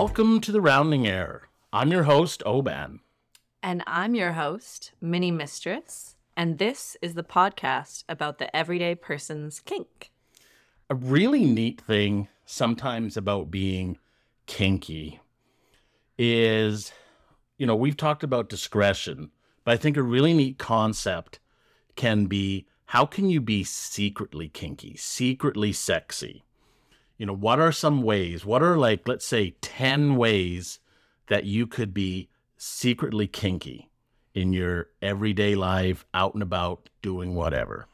Welcome to the Rounding Error. I'm your host, Oban. And I'm your host, Mini Mistress. And this is the podcast about the everyday person's kink. A really neat thing sometimes about being kinky is, you know, we've talked about discretion, but I think a really neat concept can be, how can you be secretly kinky, secretly sexy? You know, what are some ways? What are, like, let's say 10 ways that you could be secretly kinky in your everyday life, out and about, doing whatever?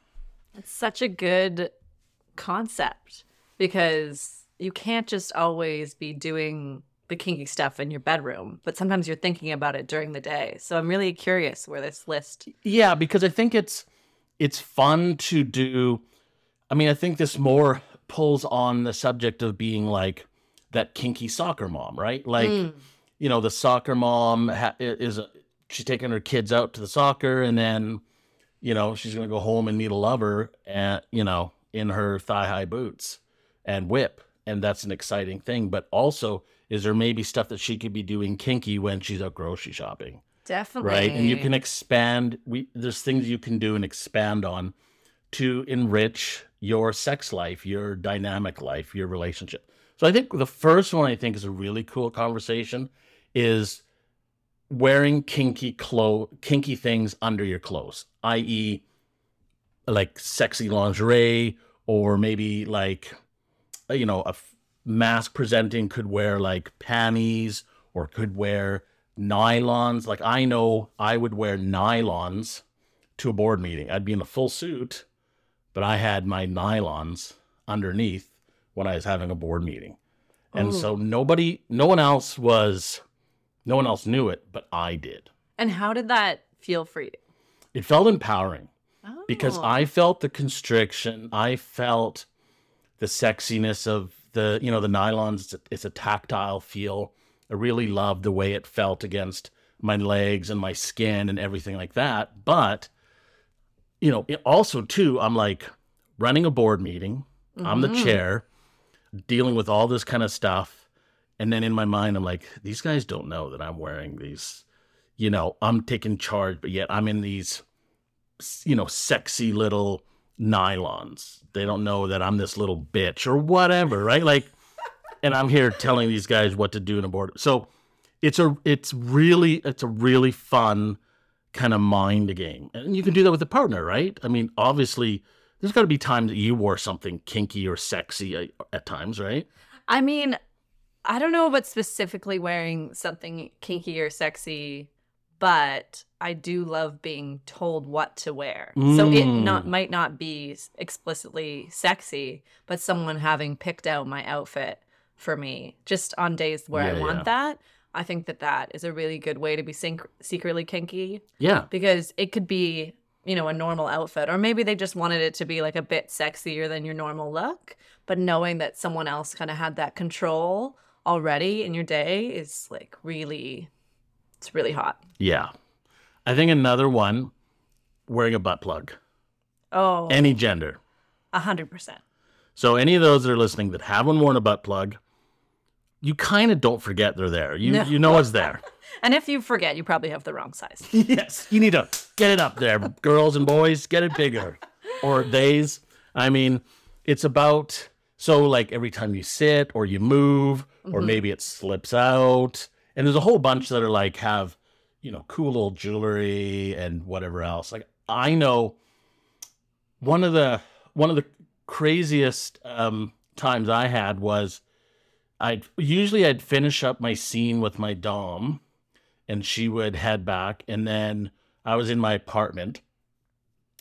It's such a good concept because you can't just always be doing the kinky stuff in your bedroom, but sometimes you're thinking about it during the day. So I'm really curious where this list... Yeah, because I think it's fun to do. I mean, I think this more pulls on the subject of being like that kinky soccer mom, right? Like, you know, the soccer mom she's taking her kids out to the soccer, and then, you know, she's going to go home and need a lover, and, you know, in her thigh-high boots and whip. And that's an exciting thing. But also, is there maybe stuff that she could be doing kinky when she's out grocery shopping? Definitely. Right? And you can expand. There's things you can do and expand on to enrich your sex life, your dynamic life, your relationship. So I think the first one, I think, is a really cool conversation, is wearing kinky things under your clothes, i.e. like sexy lingerie, or maybe like, you know, a mask presenting could wear like panties or could wear nylons. Like, I know I would wear nylons to a board meeting. I'd be in a full suit, but I had my nylons underneath when I was having a board meeting. And so no one else knew it, but I did. And how did that feel for you? It felt empowering because I felt the constriction. I felt the sexiness of the, you know, the nylons. It's a tactile feel. I really loved the way it felt against my legs and my skin and everything like that. But, you know, it also too, I'm like running a board meeting. Mm-hmm. I'm the chair, dealing with all this kind of stuff. And then in my mind, I'm like, these guys don't know that I'm wearing these, you know, I'm taking charge, but yet I'm in these, you know, sexy little nylons. They don't know that I'm this little bitch or whatever, right? Like, and I'm here telling these guys what to do in a board. So it's a really fun kind of mind game. And you can do that with a partner, right? I mean, obviously, there's got to be times that you wore something kinky or sexy at times, right? I mean, I don't know about specifically wearing something kinky or sexy, but I do love being told what to wear. So it might not be explicitly sexy, but someone having picked out my outfit for me just on days where I want that. I think that is a really good way to be secretly kinky. Yeah. Because it could be, you know, a normal outfit, or maybe they just wanted it to be like a bit sexier than your normal look. But knowing that someone else kind of had that control already in your day is like it's really hot. Yeah. I think another one, wearing a butt plug. Oh. Any gender. 100%. So any of those that are listening that haven't worn a butt plug, you kind of don't forget they're there. You know it's there. And if you forget, you probably have the wrong size. Yes. You need to get it up there. Girls and boys, get it bigger. Or days. I mean, it's about, so like every time you sit or you move, or maybe it slips out. And there's a whole bunch that are like, have, you know, cool old jewelry and whatever else. Like, I know one of the craziest times I had was, I'd finish up my scene with my dom, and she would head back. And then I was in my apartment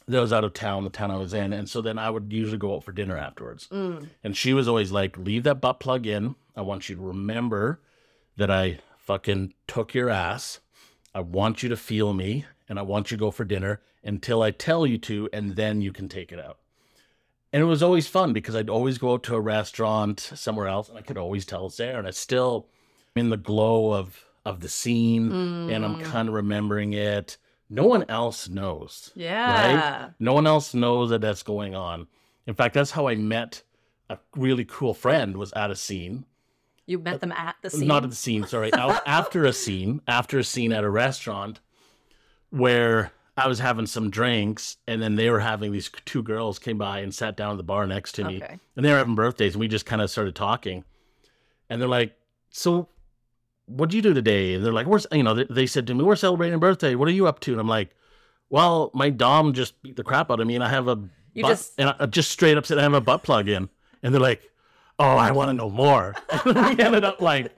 that was out of town, the town I was in. And so then I would usually go out for dinner afterwards. And she was always like, leave that butt plug in. I want you to remember that I fucking took your ass. I want you to feel me, and I want you to go for dinner until I tell you to, and then you can take it out. And it was always fun because I'd always go out to a restaurant somewhere else, and I could always tell it's there. And I still am in the glow of the scene, and I'm kind of remembering it. No one else knows. Yeah. Right? No one else knows that that's going on. In fact, that's how I met a really cool friend, was at a scene. You met them at the scene? Not at the scene, sorry. after a scene at a restaurant where I was having some drinks, and then they were having, these two girls came by and sat down at the bar next to me. Okay. And they were having birthdays, and we just kind of started talking. And they're like, so what'd you do today? And they're like, they said to me, we're celebrating a birthday. What are you up to? And I'm like, well, my dom just beat the crap out of me, and I have I just straight up said I have a butt plug in. And they're like, oh, I want to know more. And we ended up like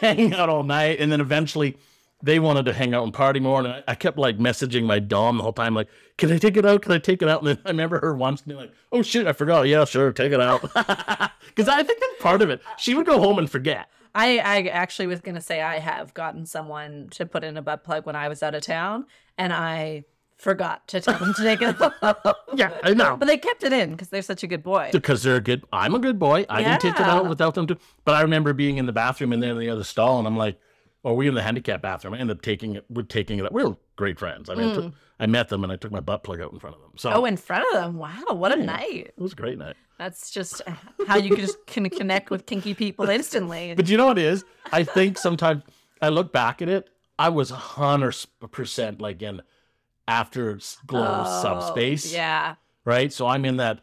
hanging out all night, and then eventually they wanted to hang out and party more, and I kept like messaging my dom the whole time, like, can I take it out? Can I take it out? And then I remember her once being like, oh shit, I forgot. Yeah, sure, take it out. Because I think that's part of it. She would go home and forget. I actually was going to say I have gotten someone to put in a butt plug when I was out of town, and I forgot to tell them to take it out. Yeah, I know. But they kept it in because they're such a good boy. Because I'm a good boy. I didn't take it out without them to. But I remember being in the bathroom and they're in the other stall, and I'm like, or we in the handicap bathroom. I ended up taking it out. We were great friends. I mean, I met them and I took my butt plug out in front of them. So in front of them. Wow, what a night. It was a great night. That's just how you can connect with kinky people instantly. But you know what it is? I think sometimes I look back at it, I was 100% like in afterglow subspace. Yeah. Right? So I'm in that.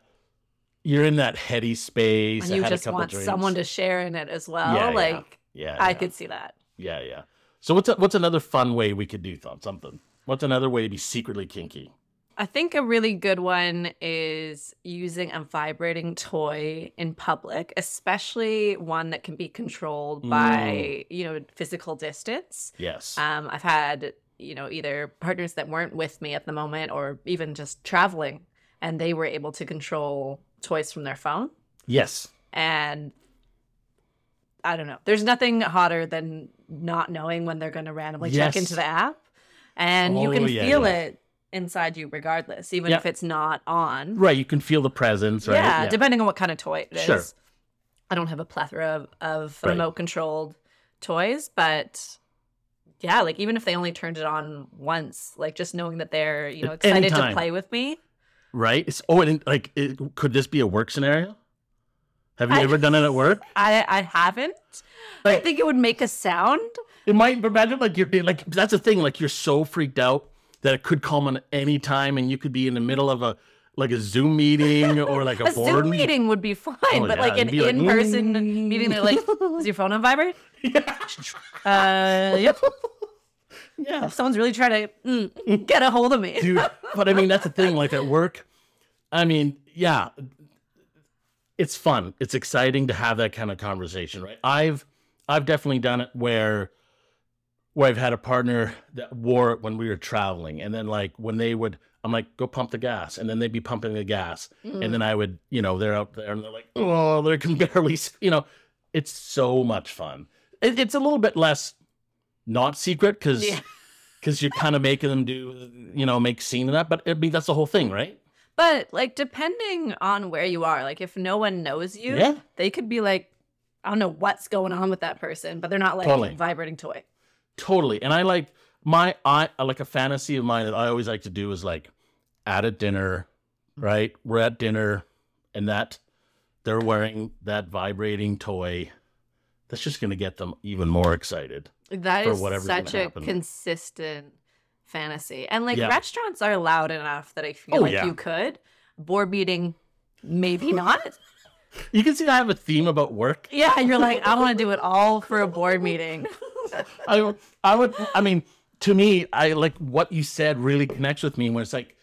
You're in that heady space. And you just want someone to share in it as well. Yeah, like, yeah. I could see that. Yeah, yeah. So what's another fun way we could do something? What's another way to be secretly kinky? I think a really good one is using a vibrating toy in public, especially one that can be controlled by, physical distance. Yes. I've had, either partners that weren't with me at the moment or even just traveling, and they were able to control toys from their phone. Yes. And I don't know. There's nothing hotter than not knowing when they're going to randomly check into the app. And you can feel it inside you regardless, even if it's not on. Right. You can feel the presence, right? Yeah, depending on what kind of toy it is. Sure. I don't have a plethora of remote-controlled toys, but yeah, like even if they only turned it on once, like just knowing that they're, excited to play with me. Right. Could this be a work scenario? Have you ever done it at work? I haven't. I think it would make a sound. It might. Imagine like you're like, that's the thing. Like you're so freaked out that it could come on any time, and you could be in the middle of a Zoom meeting or like a board. Zoom meeting would be fine, but like an in-person meeting, they're like, "Is your phone on vibrate?" Yeah. Yep. Yeah. If someone's really trying to get a hold of me, dude. But I mean, that's the thing. Like at work, I mean, yeah. It's fun. It's exciting to have that kind of conversation, right? I've definitely done it where I've had a partner that wore it when we were traveling, and then like when they would, I'm like, go pump the gas, and then they'd be pumping the gas, and then I would, they're out there and they're like, oh, they can barely, it's so much fun. It's a little bit less not secret because you're kind of making them do, make scene of that, but that's the whole thing, right? But, like, depending on where you are, like, if no one knows you, they could be like, I don't know what's going on with that person, but they're not, like, totally. Vibrating toy. Totally. And I, like, a fantasy of mine that I always like to do is, like, at a dinner, right? We're at dinner, and that they're wearing that vibrating toy. That's just going to get them even more excited. That is such a consistent fantasy. And restaurants are loud enough that I feel you could. Board meeting, maybe not. You can see I have a theme about work. Yeah, and you're like, I want to do it all for a board meeting. To me, I like what you said really connects with me when it's like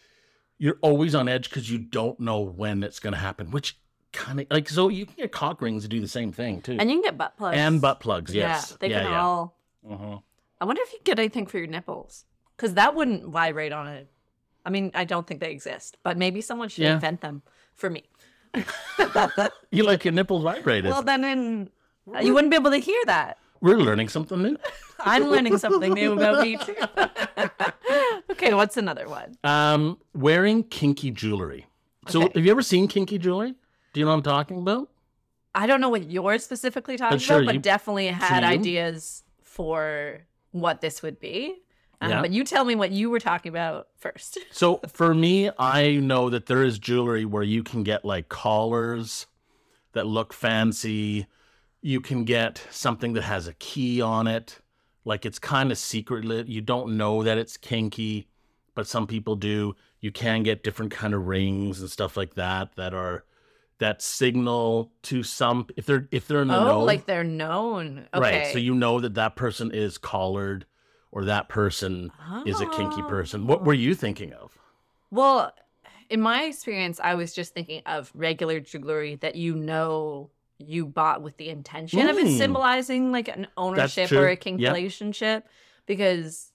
you're always on edge because you don't know when it's going to happen, which kind of like, so you can get cock rings to do the same thing too. And you can get butt plugs. And butt plugs, yes. Yeah, they can all. Uh-huh. I wonder if you get anything for your nipples. Because that wouldn't vibrate on it. I mean, I don't think they exist, but maybe someone should invent them for me. You like your nipples vibrated. Well, then you wouldn't be able to hear that. We're learning something new. I'm learning something new about me, too. Okay, what's another one? Wearing kinky jewelry. So have you ever seen kinky jewelry? Do you know what I'm talking about? I don't know what you're specifically talking about, but definitely had ideas for what this would be. But you tell me what you were talking about first. So for me, I know that there is jewelry where you can get like collars that look fancy. you can get something that has a key on it. Like it's kind of secret. You don't know that it's kinky, but some people do. You can get different kind of rings and stuff like that that signal to some if they're in the know. Oh, like they're known. Okay. Right. So you know that person is collared or that person is a kinky person. What were you thinking of? Well, in my experience, I was just thinking of regular jewelry that you know you bought with the intention of it symbolizing like an ownership or a kinky relationship, because,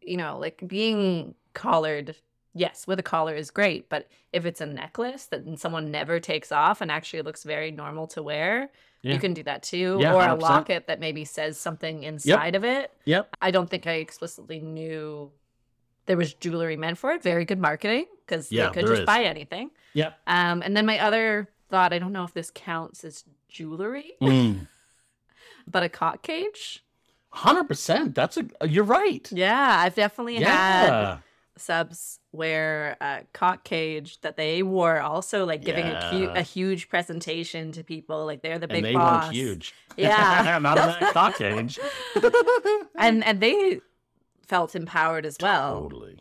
you know, like being collared, yes, with a collar is great, but if it's a necklace that someone never takes off and actually looks very normal to wear, you can do that too. Yeah, or 100%. A locket that maybe says something inside of it. Yep. I don't think I explicitly knew there was jewelry meant for it. Very good marketing, because they could just buy anything. Yeah. And then my other thought, I don't know if this counts as jewelry, but a cock cage. 100%. You're right. Yeah, I've definitely had subs wear a cock cage that they wore, also like giving a huge presentation to people, like they're the big boss. And they look huge. Yeah, not a cock cage. and they felt empowered as well. Totally.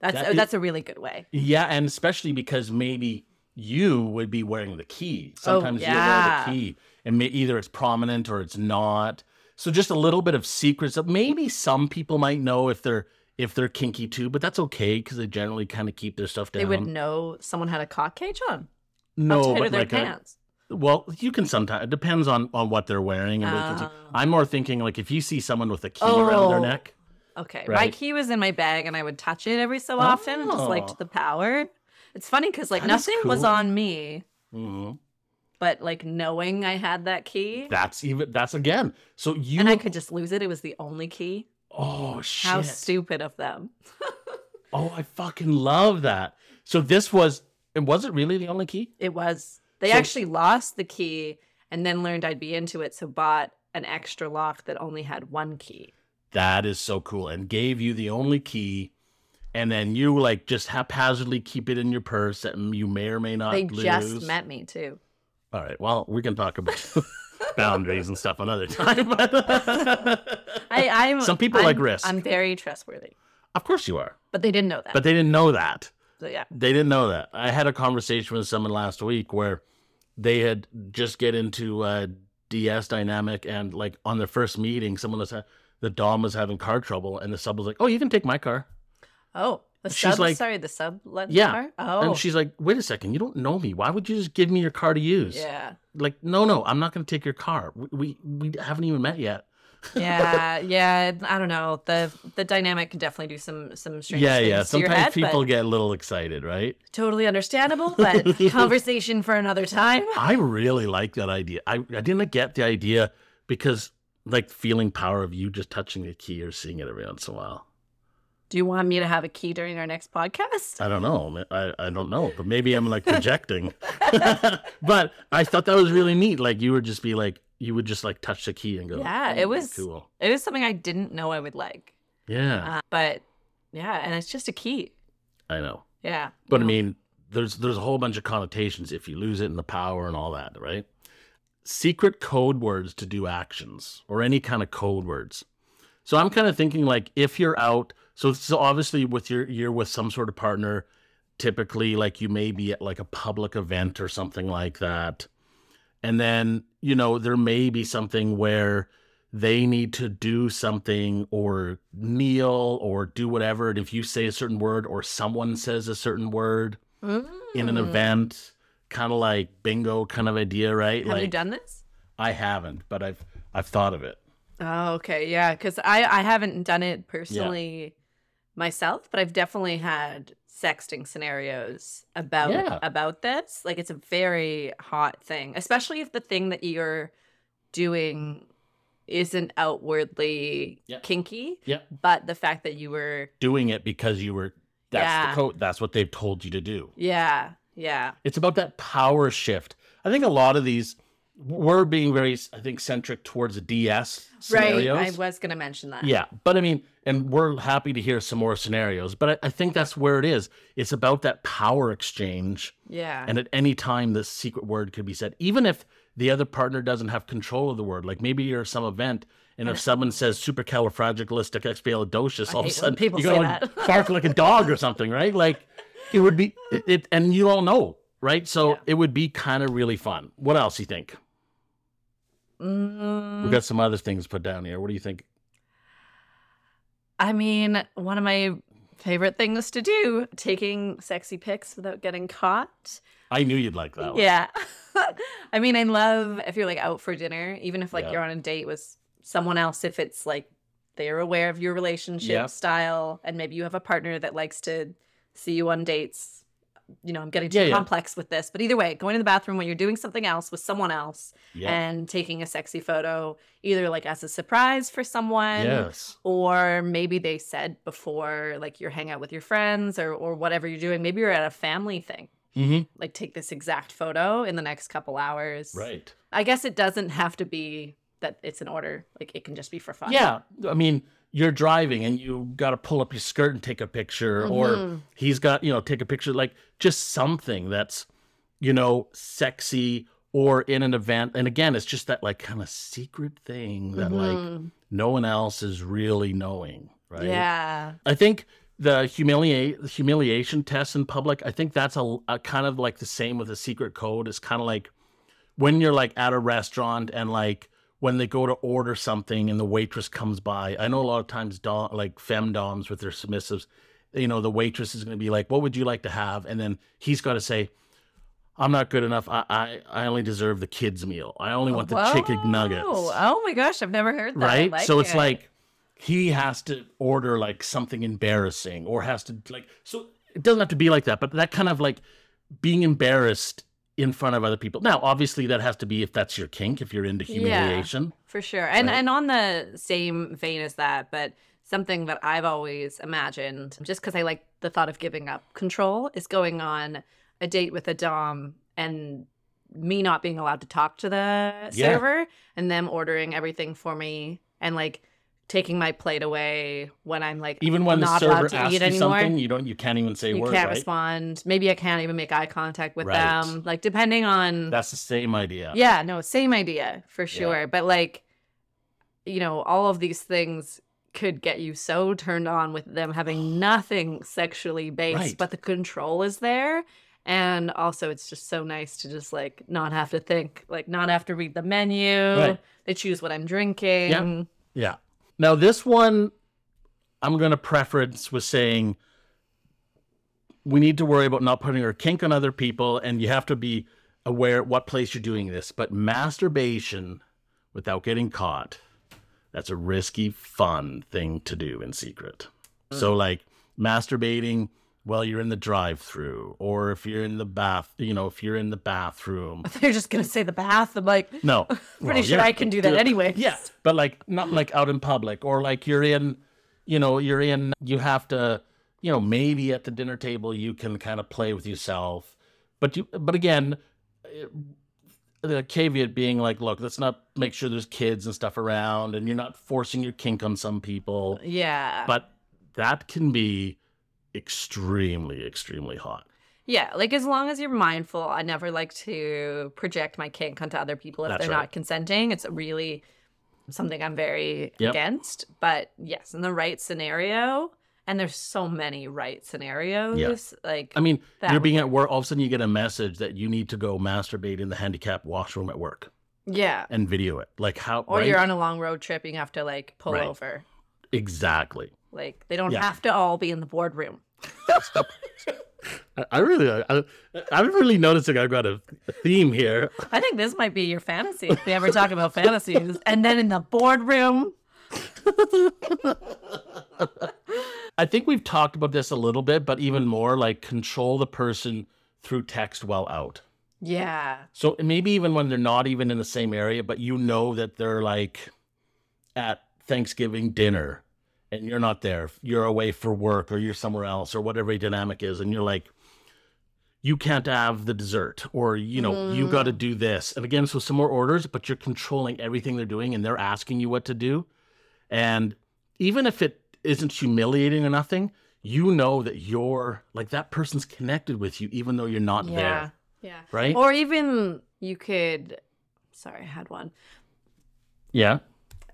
That's a really good way. Yeah, and especially because maybe you would be wearing the key. Sometimes you'll wear the key, and either it's prominent or it's not. So just a little bit of secrets that maybe some people might know if they're kinky too, but that's okay because they generally kind of keep their stuff down. They would know someone had a cock cage on. No, but like pants. Well, you can sometimes. It depends on what they're wearing. I'm more thinking like if you see someone with a key around their neck. Okay, right? My key was in my bag, and I would touch it every so often, just like to the power. It's funny because like nothing was on me, but like knowing I had that key. That's again. So you and I could just lose it. It was the only key. Oh shit! How stupid of them. Oh, I fucking love that. So this was, and was it really the only key? It was. They actually lost the key and then learned I'd be into it, so bought an extra lock that only had one key. That is so cool, and gave you the only key. And then you like just haphazardly keep it in your purse that you may or may not lose. They just met me too. All right. Well, we can talk about boundaries and stuff another time. Some people like risk. I'm very trustworthy. Of course you are. But they didn't know that. So, yeah. They didn't know that. I had a conversation with someone last week where they had just get into DS dynamic, and like on their first meeting, someone was the Dom was having car trouble, and the sub was like, "Oh, you can take my car." Oh, the sub lent the car? Oh. And she's like, wait a second, you don't know me. Why would you just give me your car to use? Yeah. Like, no, I'm not going to take your car. We haven't even met yet. Yeah, I don't know. The dynamic can definitely do some strange things to your head. Sometimes people get a little excited, right? Totally understandable, but conversation for another time. I really like that idea. I didn't get the idea because, like, feeling power of you just touching a key or seeing it every once in a while. Do you want me to have a key during our next podcast? I don't know. I don't know, but maybe I'm like projecting. But I thought that was really neat. Like you would just like touch the key and go. Yeah, it was cool. It was something I didn't know I would like. Yeah. But yeah, and it's just a key. I know. Yeah. But I mean, there's a whole bunch of connotations if you lose it and the power and all that, right? Secret code words to do actions or any kind of code words. So I'm kind of thinking like if you're out. So obviously with you're with some sort of partner, typically like you may be at like a public event or something like that. And then, you know, there may be something where they need to do something or kneel or do whatever. And if you say a certain word or someone says a certain word in an event, kind of like bingo kind of idea, right? Have you done this? I haven't, but I've thought of it. Oh, okay. Yeah, because I haven't done it personally myself, but I've definitely had sexting scenarios about this. Like it's a very hot thing, especially if the thing that you're doing isn't outwardly kinky, but the fact that you were doing it because you were the code. That's what they've told you to do. Yeah. Yeah. It's about that power shift. I think a lot of these we're being very, I think, centric towards the DS scenarios. Right, I was going to mention that. Yeah, but I mean, and we're happy to hear some more scenarios, but I think that's where it is. It's about that power exchange. Yeah. And at any time, this secret word could be said, even if the other partner doesn't have control of the word. Like maybe you're at some event, and if someone says supercalifragilisticexpialidocious, all of a sudden people you go bark like a dog or something, right? Like it would be it, and you all know, right? So it would be kind of really fun. What else you think? We've got some other things put down here. What do you think? I mean, one of my favorite things to do, taking sexy pics without getting caught. I knew you'd like that one. Yeah. I mean, I love if you're like out for dinner, even if like you're on a date with someone else, if it's like they're aware of your relationship style, and maybe you have a partner that likes to see you on dates. You know, I'm getting too complex with this, but either way, going to the bathroom when you're doing something else with someone else and taking a sexy photo, either like as a surprise for someone or maybe they said before, like you're hanging out with your friends or whatever you're doing. Maybe you're at a family thing. Like take this exact photo in the next couple hours. Right. I guess it doesn't have to be that it's an order. Like it can just be for fun. Yeah. I mean, you're driving and you got to pull up your skirt and take a picture or he's got, you know, take a picture, like just something that's, you know, sexy or in an event. And again, it's just that like kind of secret thing that like no one else is really knowing. Right. Yeah. I think the humiliation tests in public, I think that's a kind of like the same with a secret code. It's kind of like when you're like at a restaurant and like, when they go to order something and the waitress comes by, I know a lot of times like femdoms with their submissives, you know, the waitress is going to be like, what would you like to have? And then he's got to say, I'm not good enough. I only deserve the kids meal. I only want the chicken nuggets. Oh my gosh. I've never heard that. Right. Like so it's like he has to order like something embarrassing or has to like, so it doesn't have to be like that, but that kind of like being embarrassed in front of other people. Now, obviously, that has to be if that's your kink, if you're into humiliation. Yeah, for sure. And right? And on the same vein as that, but something that I've always imagined, just because I like the thought of giving up control, is going on a date with a dom and me not being allowed to talk to the server and them ordering everything for me and like taking my plate away when I'm like even when not the server asks you anymore. Something, you can't even say a word. You can't respond. Maybe I can't even make eye contact with them. Like depending on that's the same idea. Yeah, no, same idea for sure. Yeah. But like, you know, all of these things could get you so turned on with them having nothing sexually based, but the control is there. And also it's just so nice to just like not have to think, like not have to read the menu. Right. They choose what I'm drinking. Yeah. Now, this one, I'm going to preference with saying we need to worry about not putting our kink on other people, and you have to be aware what place you're doing this. But masturbation without getting caught, that's a risky, fun thing to do in secret. So, like, masturbating while you're in the drive-thru, or if you're in the bathroom. They're just going to say the bath. I'm like, no, pretty sure I can do that anyway. Yeah, but like not like out in public, or like you have to, you know, maybe at the dinner table you can kind of play with yourself. But again, the caveat being like, look, let's not make sure there's kids and stuff around and you're not forcing your kink on some people. Yeah. But that can be extremely, extremely hot. Yeah, like as long as you're mindful. I never like to project my kink onto other people if that's they're not consenting. It's really something I'm very against. But yes, in the right scenario, and there's so many right scenarios. Yeah. Like I mean, you're being at work, all of a sudden you get a message that you need to go masturbate in the handicapped washroom at work. Yeah. And video it. Like how or you're on a long road trip and you have to like pull over. Exactly. Like, they don't have to all be in the boardroom. I'm really noticing I've got a theme here. I think this might be your fantasy if we ever talk about fantasies. And then in the boardroom. I think we've talked about this a little bit, but even more, like, control the person through text while out. Yeah. So maybe even when they're not even in the same area, but you know that they're, like, at Thanksgiving dinner. And you're not there, you're away for work or you're somewhere else or whatever your dynamic is. And you're like, you can't have the dessert or, you know, you got to do this. And again, so some more orders, but you're controlling everything they're doing and they're asking you what to do. And even if it isn't humiliating or nothing, you know that you're like that person's connected with you, even though you're not there. Yeah. Right. Or even you could Sorry, I had one. Yeah.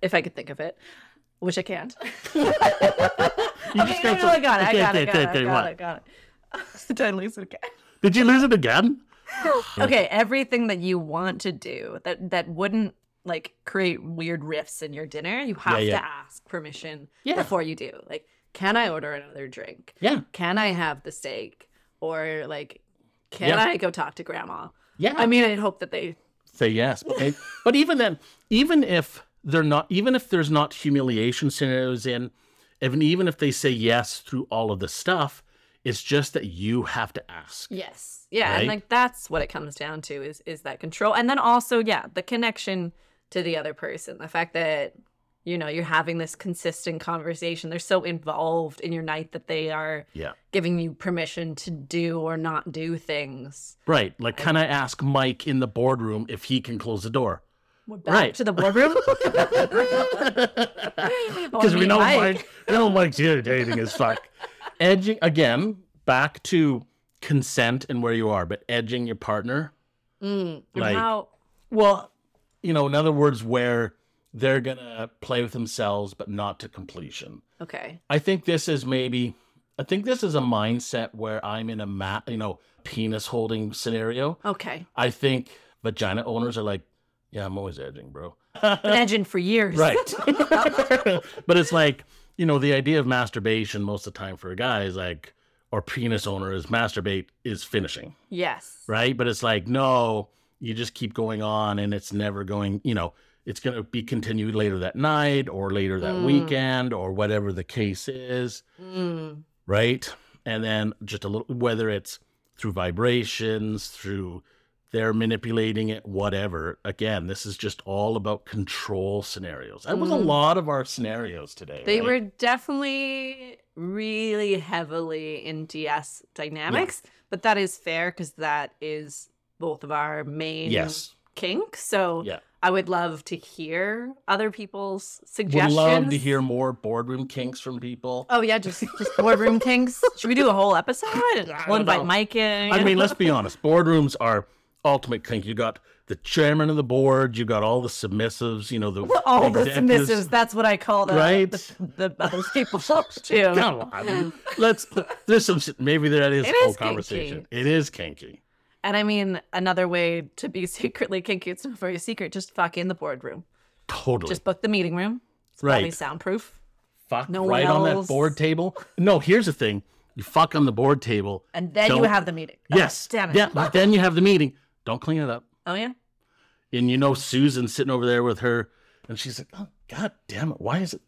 If I could think of it, which I can't. I got it. Did I lose it again? Did you lose it again? Okay, everything that you want to do that wouldn't like create weird riffs in your dinner, you have to ask permission before you do. Like, can I order another drink? Yeah. Can I have the steak? Or like, can I go talk to grandma? Yeah. I mean, I'd hope that they say yes, but but even then, even if there's not humiliation scenarios in, even if they say yes through all of the stuff, it's just that you have to ask. Yes. Yeah. Right? And like, that's what it comes down to is that control. And then also, the connection to the other person. The fact that, you know, you're having this consistent conversation. They're so involved in your night that they are giving you permission to do or not do things. Right. Like, can I ask Mike in the boardroom if he can close the door? We're back to the boardroom? Because we know Mike's irritating as fuck. Edging, again, back to consent and where you are, but edging your partner. Like, how? Well, you know, in other words, where they're going to play with themselves, but not to completion. Okay. I think this is a mindset where I'm in a penis holding scenario. Okay. I think vagina owners are like, yeah, I'm always edging, bro. Been edging for years. Right. But it's like, you know, the idea of masturbation most of the time for a guy is like, or penis owner is masturbate is finishing. Yes. Right? But it's like, no, you just keep going on and it's never going, you know, it's going to be continued later that night or later that weekend or whatever the case is. Right? And then just a little, whether it's through vibrations, through they're manipulating it, whatever. Again, this is just all about control scenarios. That was a lot of our scenarios today. They were definitely really heavily in DS dynamics, but that is fair because that is both of our main kink. So I would love to hear other people's suggestions. We'd love to hear more boardroom kinks from people. Oh, yeah, just boardroom kinks. Should we do a whole episode? One by Mike in. I mean, let's be honest. Boardrooms are ultimate kink. You got the chairman of the board, you got all the submissives, you know, the submissives, that's what I call them. Right? The other people too. Come on. There's some, maybe that is a whole conversation. It is kinky. And I mean, another way to be secretly kinky, it's not very secret, just fuck in the boardroom. Totally. Just book the meeting room. It's probably soundproof. Fuck no right on that board table. No, here's the thing. You fuck on the board table. And then you have the meeting. Yes. Oh, damn it. Yeah, but then you have the meeting. Don't clean it up. Oh, yeah? And you know Susan sitting over there with her, and she's like, oh, god damn it, why is it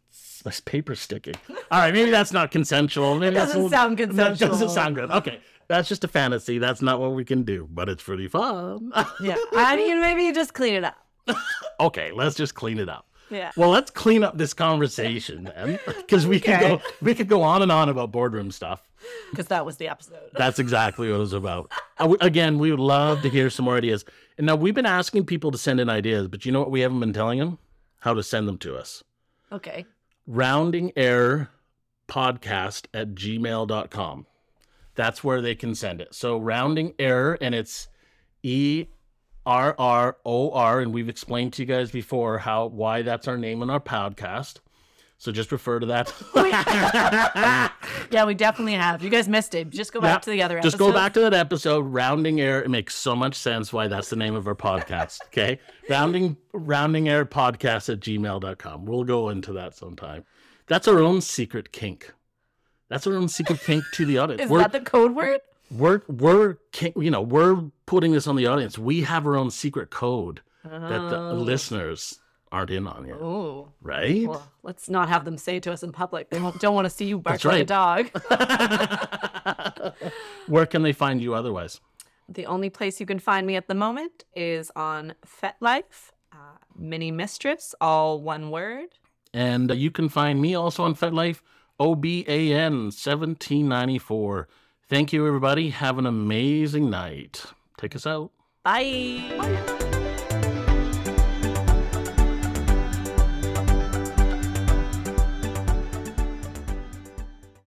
this paper sticking? All right, maybe that's not consensual. Maybe sound consensual. That doesn't sound good. Okay, that's just a fantasy. That's not what we can do, but it's pretty fun. Yeah, I mean, maybe you just clean it up. Okay, let's just clean it up. Yeah. Well, let's clean up this conversation then, because we could go on and on about boardroom stuff. Because that was the episode. That's exactly what it was about. Again, we would love to hear some more ideas. And now we've been asking people to send in ideas, but you know what we haven't been telling them? How to send them to us. Okay. roundingerrorpodcast@gmail.com. That's where they can send it. So Rounding Error, and it's ERROR, and we've explained to you guys before why that's our name on our podcast. So just refer to that. Yeah, we definitely have. You guys missed it. Just go back to the other episode. Just go back to that episode, Rounding Error. It makes so much sense why that's the name of our podcast. Okay? roundingerrorpodcast@gmail.com. We'll go into that sometime. That's our own secret kink. That's our own secret kink to the audience. Is that the code word? We're putting this on the audience. We have our own secret code that the listeners aren't in on yet. Ooh. Right? Well, let's not have them say to us in public. They don't want to see you bark like a dog. Where can they find you otherwise? The only place you can find me at the moment is on FetLife, Mini Mistress, all one word. And you can find me also on FetLife, Oban 1794. Thank you, everybody. Have an amazing night. Take us out. Bye. Bye.